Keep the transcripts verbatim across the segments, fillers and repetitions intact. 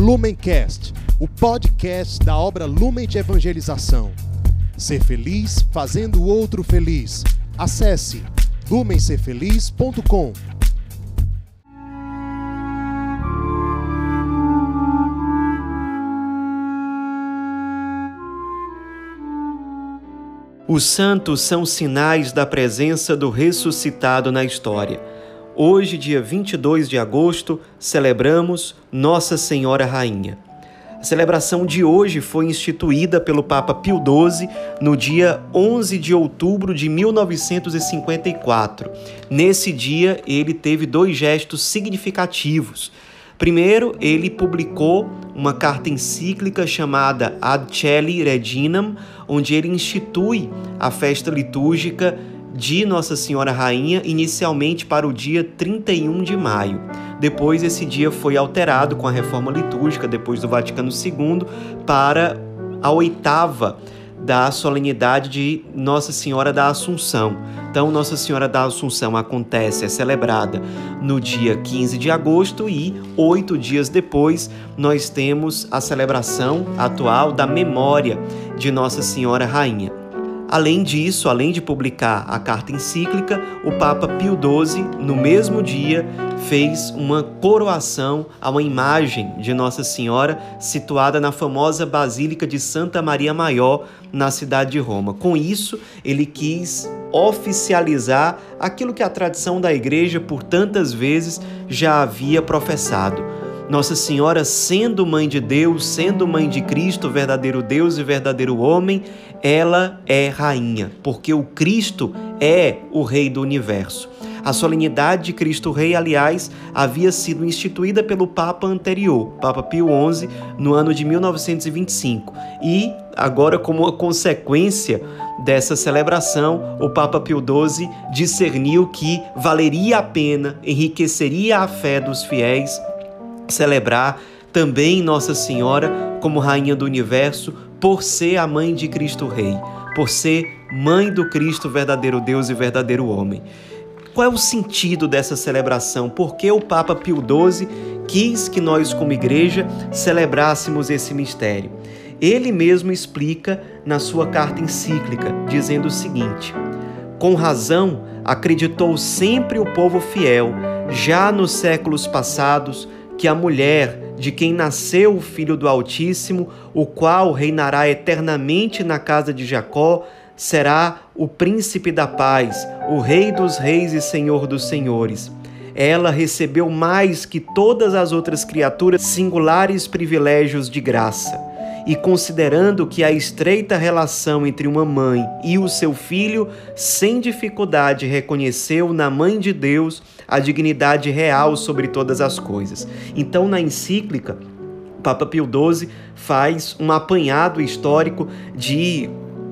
Lumencast, o podcast da obra Lumen de Evangelização. Ser feliz fazendo o outro feliz. Acesse lumen ser feliz ponto com. Os santos são sinais da presença do ressuscitado na história. Hoje, dia vinte e dois de agosto, celebramos Nossa Senhora Rainha. A celebração de hoje foi instituída pelo Papa Pio doze no dia onze de outubro de mil novecentos e cinquenta e quatro. Nesse dia, ele teve dois gestos significativos. Primeiro, ele publicou uma carta encíclica chamada Ad Caeli Reginam, onde ele institui a festa litúrgica de Nossa Senhora Rainha, inicialmente para o dia trinta e um de maio. Depois, esse dia foi alterado com a reforma litúrgica, depois do Vaticano segundo, para a oitava da solenidade de Nossa Senhora da Assunção. Então, Nossa Senhora da Assunção acontece, é celebrada no dia quinze de agosto e, oito dias depois, nós temos a celebração atual da memória de Nossa Senhora Rainha. Além disso, além de publicar a carta encíclica, o Papa Pio doze, no mesmo dia, fez uma coroação a uma imagem de Nossa Senhora situada na famosa Basílica de Santa Maria Maior, na cidade de Roma. Com isso, ele quis oficializar aquilo que a tradição da Igreja, por tantas vezes, já havia professado. Nossa Senhora, sendo Mãe de Deus, sendo Mãe de Cristo, verdadeiro Deus e verdadeiro homem, ela é rainha, porque o Cristo é o Rei do Universo. A solenidade de Cristo Rei, aliás, havia sido instituída pelo Papa anterior, Papa Pio onze, no ano de mil novecentos e vinte e cinco. E, agora, como uma consequência dessa celebração, o Papa Pio doze discerniu que valeria a pena, enriqueceria a fé dos fiéis, celebrar também Nossa Senhora como Rainha do Universo por ser a Mãe de Cristo Rei, por ser Mãe do Cristo, verdadeiro Deus e verdadeiro homem. Qual é o sentido dessa celebração? Por que o Papa Pio doze quis que nós, como igreja, celebrássemos esse mistério? Ele mesmo explica na sua carta encíclica, dizendo o seguinte: com razão, acreditou sempre o povo fiel, já nos séculos passados, que a mulher de quem nasceu o Filho do Altíssimo, o qual reinará eternamente na casa de Jacó, será o príncipe da paz, o rei dos reis e senhor dos senhores. Ela recebeu mais que todas as outras criaturas singulares privilégios de graça. E considerando que a estreita relação entre uma mãe e o seu filho, sem dificuldade reconheceu na Mãe de Deus a dignidade real sobre todas as coisas. Então, na encíclica, Papa Pio doze faz um apanhado histórico de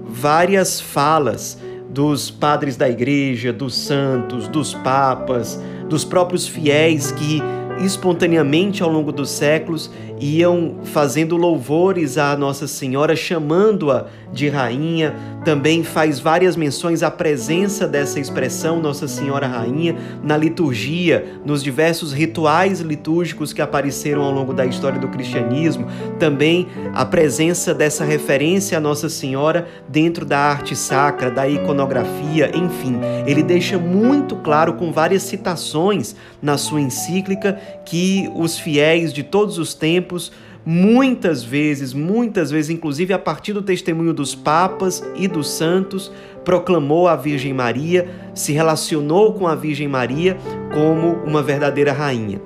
várias falas dos padres da Igreja, dos santos, dos papas, dos próprios fiéis que espontaneamente ao longo dos séculos iam fazendo louvores à Nossa Senhora, chamando-a de rainha. Também faz várias menções à presença dessa expressão Nossa Senhora Rainha na liturgia, nos diversos rituais litúrgicos que apareceram ao longo da história do cristianismo. Também a presença dessa referência à Nossa Senhora dentro da arte sacra, da iconografia, enfim. Ele deixa muito claro, com várias citações na sua encíclica, que os fiéis de todos os tempos muitas vezes, muitas vezes, inclusive a partir do testemunho dos papas e dos santos, proclamou a Virgem Maria, se relacionou com a Virgem Maria como uma verdadeira rainha.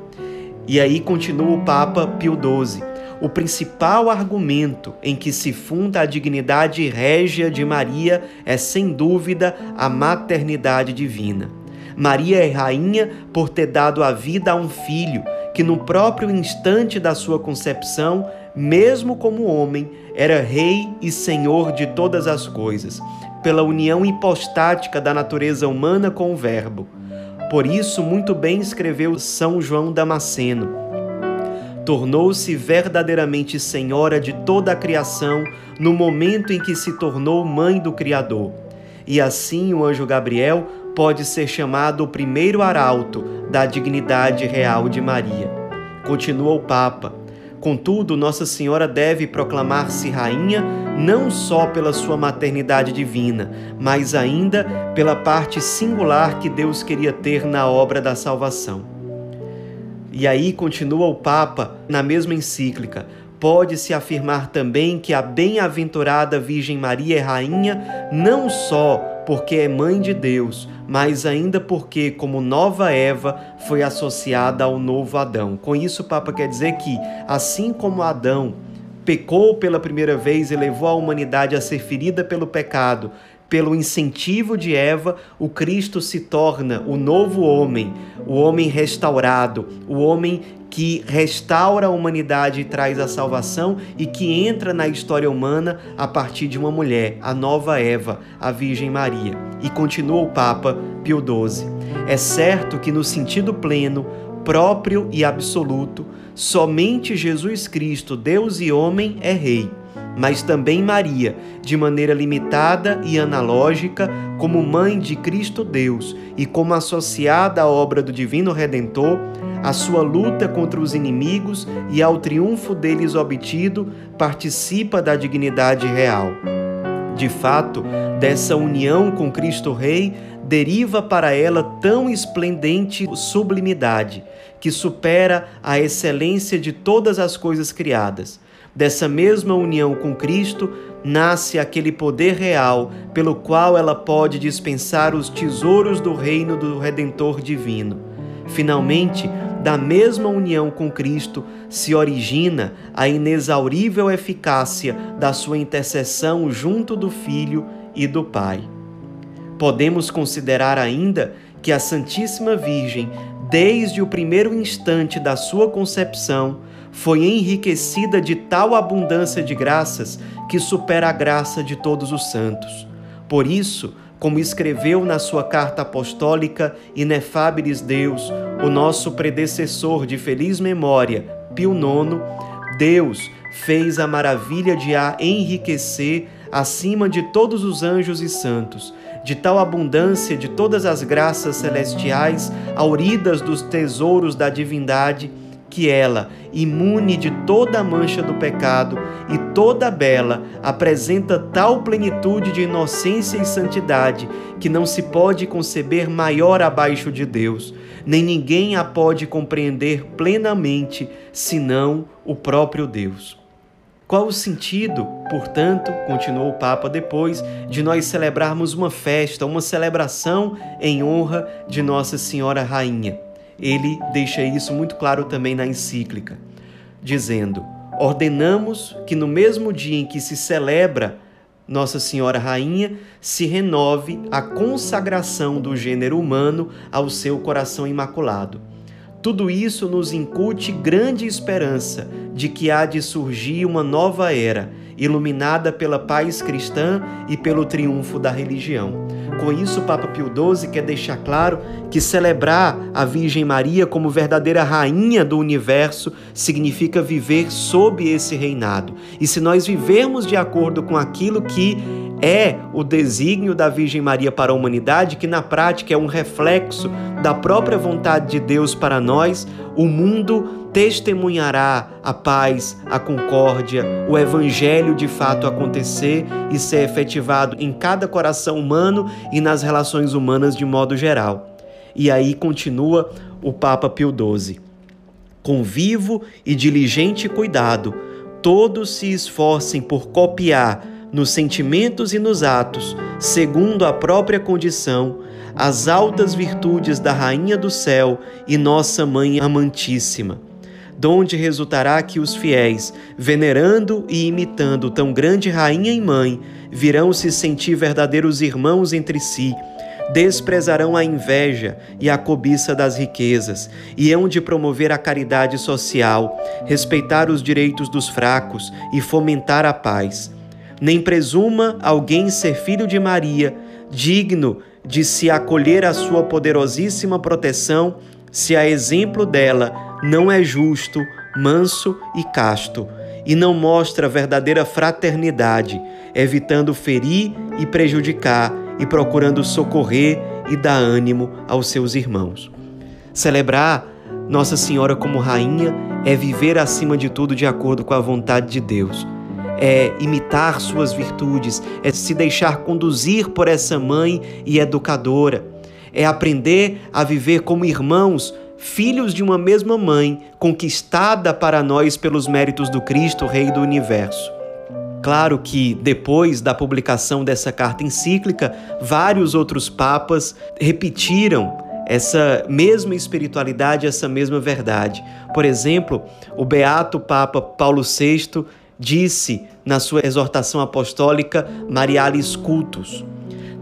E aí continua o Papa Pio doze. O principal argumento em que se funda a dignidade régia de Maria é, sem dúvida, a maternidade divina. Maria é rainha por ter dado a vida a um filho, que no próprio instante da sua concepção, mesmo como homem, era rei e senhor de todas as coisas, pela união hipostática da natureza humana com o Verbo. Por isso, muito bem escreveu São João Damasceno: tornou-se verdadeiramente senhora de toda a criação no momento em que se tornou mãe do Criador. E assim o anjo Gabriel pode ser chamado o primeiro arauto da dignidade real de Maria. Continua o Papa. Contudo, Nossa Senhora deve proclamar-se rainha não só pela sua maternidade divina, mas ainda pela parte singular que Deus queria ter na obra da salvação. E aí continua o Papa na mesma encíclica. Pode-se afirmar também que a bem-aventurada Virgem Maria é rainha não só porque é mãe de Deus, mas ainda porque, como nova Eva, foi associada ao novo Adão. Com isso, o Papa quer dizer que, assim como Adão pecou pela primeira vez e levou a humanidade a ser ferida pelo pecado, pelo incentivo de Eva, o Cristo se torna o novo homem, o homem restaurado, o homem que restaura a humanidade e traz a salvação e que entra na história humana a partir de uma mulher, a nova Eva, a Virgem Maria. E continua o Papa Pio doze. É certo que, no sentido pleno, próprio e absoluto, somente Jesus Cristo, Deus e homem, é Rei, mas também Maria, de maneira limitada e analógica, como mãe de Cristo Deus e como associada à obra do Divino Redentor, a sua luta contra os inimigos e ao triunfo deles obtido, participa da dignidade real. De fato, dessa união com Cristo Rei, deriva para ela tão esplendente sublimidade, que supera a excelência de todas as coisas criadas. Dessa mesma união com Cristo, nasce aquele poder real pelo qual ela pode dispensar os tesouros do reino do Redentor Divino. Finalmente, da mesma união com Cristo se origina a inexaurível eficácia da sua intercessão junto do Filho e do Pai. Podemos considerar ainda que a Santíssima Virgem, desde o primeiro instante da sua concepção, foi enriquecida de tal abundância de graças que supera a graça de todos os santos. Por isso, como escreveu na sua carta apostólica Inefábilis Deus, o nosso predecessor de feliz memória, Pio nono, Deus fez a maravilha de a enriquecer acima de todos os anjos e santos, de tal abundância de todas as graças celestiais hauridas dos tesouros da divindade, que ela, imune de toda a mancha do pecado e toda bela, apresenta tal plenitude de inocência e santidade que não se pode conceber maior abaixo de Deus, nem ninguém a pode compreender plenamente, senão o próprio Deus. Qual o sentido, portanto, continuou o Papa depois, de nós celebrarmos uma festa, uma celebração em honra de Nossa Senhora Rainha? Ele deixa isso muito claro também na encíclica, dizendo: ordenamos que no mesmo dia em que se celebra Nossa Senhora Rainha, se renove a consagração do gênero humano ao seu coração imaculado. Tudo isso nos incute grande esperança de que há de surgir uma nova era, iluminada pela paz cristã e pelo triunfo da religião. Com isso, o Papa Pio doze quer deixar claro que celebrar a Virgem Maria como verdadeira rainha do universo significa viver sob esse reinado. E se nós vivermos de acordo com aquilo que é o desígnio da Virgem Maria para a humanidade, que na prática é um reflexo da própria vontade de Deus para nós, o mundo testemunhará a paz, a concórdia, o evangelho de fato acontecer e ser efetivado em cada coração humano e nas relações humanas de modo geral. E aí continua o Papa Pio doze. Com vivo e diligente cuidado, todos se esforcem por copiar nos sentimentos e nos atos, segundo a própria condição, as altas virtudes da Rainha do Céu e Nossa Mãe Amantíssima, donde resultará que os fiéis, venerando e imitando tão grande Rainha e Mãe, virão se sentir verdadeiros irmãos entre si, desprezarão a inveja e a cobiça das riquezas, e hão de promover a caridade social, respeitar os direitos dos fracos e fomentar a paz. Nem presuma alguém ser filho de Maria, digno de se acolher à sua poderosíssima proteção, se a exemplo dela não é justo, manso e casto, e não mostra verdadeira fraternidade, evitando ferir e prejudicar e procurando socorrer e dar ânimo aos seus irmãos. Celebrar Nossa Senhora como rainha é viver acima de tudo de acordo com a vontade de Deus, é imitar suas virtudes, é se deixar conduzir por essa mãe e educadora, é aprender a viver como irmãos, filhos de uma mesma mãe, conquistada para nós pelos méritos do Cristo, Rei do Universo. Claro que, depois da publicação dessa carta encíclica, vários outros papas repetiram essa mesma espiritualidade, essa mesma verdade. Por exemplo, o beato Papa Paulo sexto disse na sua exortação apostólica Marialis Cultus: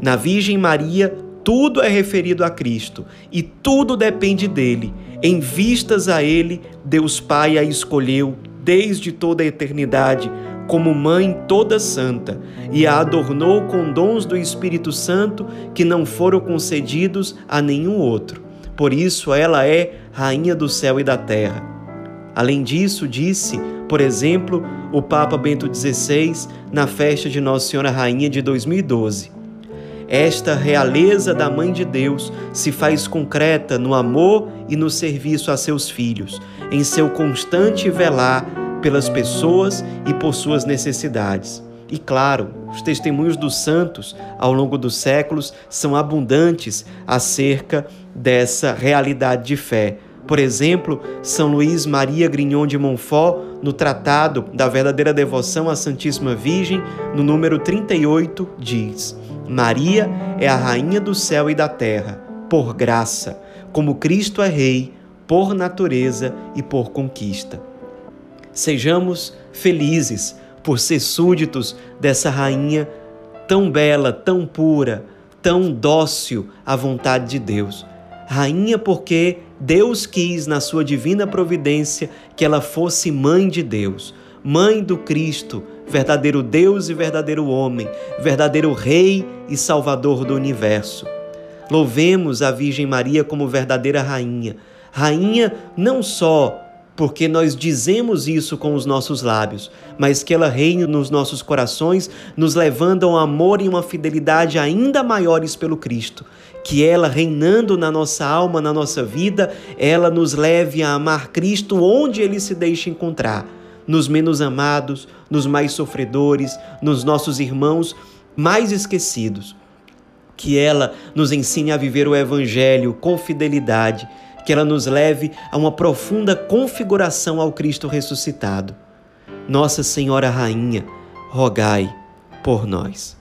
na Virgem Maria tudo é referido a Cristo e tudo depende dele. Em vistas a ele, Deus Pai a escolheu desde toda a eternidade como mãe toda santa e a adornou com dons do Espírito Santo que não foram concedidos a nenhum outro. Por isso ela é rainha do céu e da terra. Além disso, disse, por exemplo, o Papa Bento dezesseis na festa de Nossa Senhora Rainha de dois mil e doze: esta realeza da Mãe de Deus se faz concreta no amor e no serviço a seus filhos, em seu constante velar pelas pessoas e por suas necessidades. E claro, os testemunhos dos santos ao longo dos séculos são abundantes acerca dessa realidade de fé. Por exemplo, São Luís Maria Grignon de Monfort, no Tratado da Verdadeira Devoção à Santíssima Virgem, no número trinta e oito, diz: Maria é a rainha do céu e da terra, por graça, como Cristo é rei, por natureza e por conquista. Sejamos felizes por ser súditos dessa rainha tão bela, tão pura, tão dócil à vontade de Deus. Rainha porque Deus quis, na sua divina providência, que ela fosse mãe de Deus, mãe do Cristo, verdadeiro Deus e verdadeiro homem, verdadeiro Rei e Salvador do universo. Louvemos a Virgem Maria como verdadeira rainha. Rainha não só porque nós dizemos isso com os nossos lábios, mas que ela reine nos nossos corações, nos levando a um amor e uma fidelidade ainda maiores pelo Cristo. Que ela, reinando na nossa alma, na nossa vida, ela nos leve a amar Cristo onde Ele se deixa encontrar, nos menos amados, nos mais sofredores, nos nossos irmãos mais esquecidos. Que ela nos ensine a viver o Evangelho com fidelidade, que ela nos leve a uma profunda configuração ao Cristo ressuscitado. Nossa Senhora Rainha, rogai por nós.